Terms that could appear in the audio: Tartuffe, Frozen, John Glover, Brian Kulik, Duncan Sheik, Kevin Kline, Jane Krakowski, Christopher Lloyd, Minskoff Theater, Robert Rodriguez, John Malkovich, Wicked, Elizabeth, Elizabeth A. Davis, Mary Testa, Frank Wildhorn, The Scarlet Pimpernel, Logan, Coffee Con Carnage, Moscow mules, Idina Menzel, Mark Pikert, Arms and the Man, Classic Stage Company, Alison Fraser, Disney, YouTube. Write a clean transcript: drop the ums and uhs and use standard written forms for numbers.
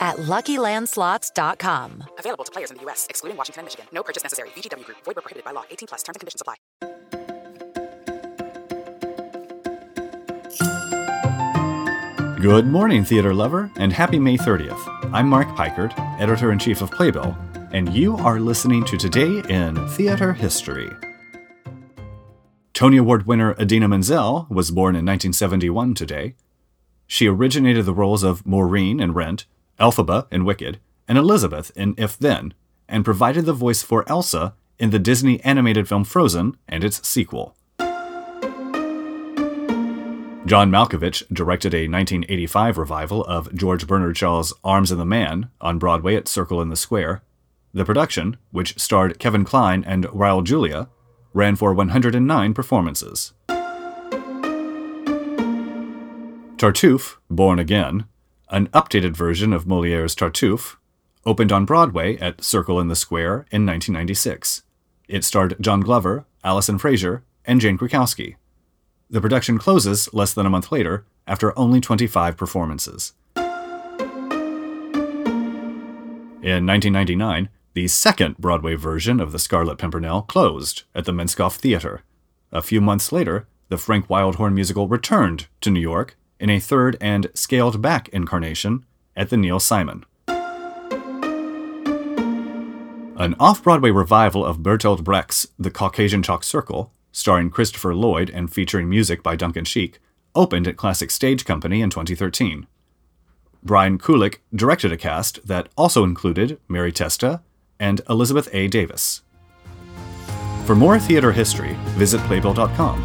at LuckyLandSlots.com. Available to players in the U.S., excluding Washington and Michigan. No purchase necessary. VGW Group. Void where prohibited by law. 18 plus. Terms and conditions apply. Good morning, theater lover, and happy May 30th. I'm Mark Pikert, editor-in-chief of Playbill, and you are listening to Today in Theater History. Tony Award winner Idina Menzel was born in 1971 today. She originated the roles of Maureen in Rent, Elphaba in Wicked, and Elizabeth in If-Then, and provided the voice for Elsa in the Disney animated film Frozen and its sequel. John Malkovich directed a 1985 revival of George Bernard Shaw's Arms and the Man on Broadway at Circle in the Square. The production, which starred Kevin Kline and Raul Julia, ran for 109 performances. Tartuffe, Born Again, an updated version of Molière's Tartuffe, opened on Broadway at Circle in the Square in 1996. It starred John Glover, Alison Fraser, and Jane Krakowski. The production closes less than a month later, after only 25 performances. In 1999, the second Broadway version of The Scarlet Pimpernel closed at the Minskoff Theater. A few months later, the Frank Wildhorn musical returned to New York in a third and scaled-back incarnation at the Neil Simon. An off-Broadway revival of Bertolt Brecht's The Caucasian Chalk Circle, starring Christopher Lloyd and featuring music by Duncan Sheik, opened at Classic Stage Company in 2013. Brian Kulik directed a cast that also included Mary Testa and Elizabeth A. Davis. For more theater history, visit Playbill.com.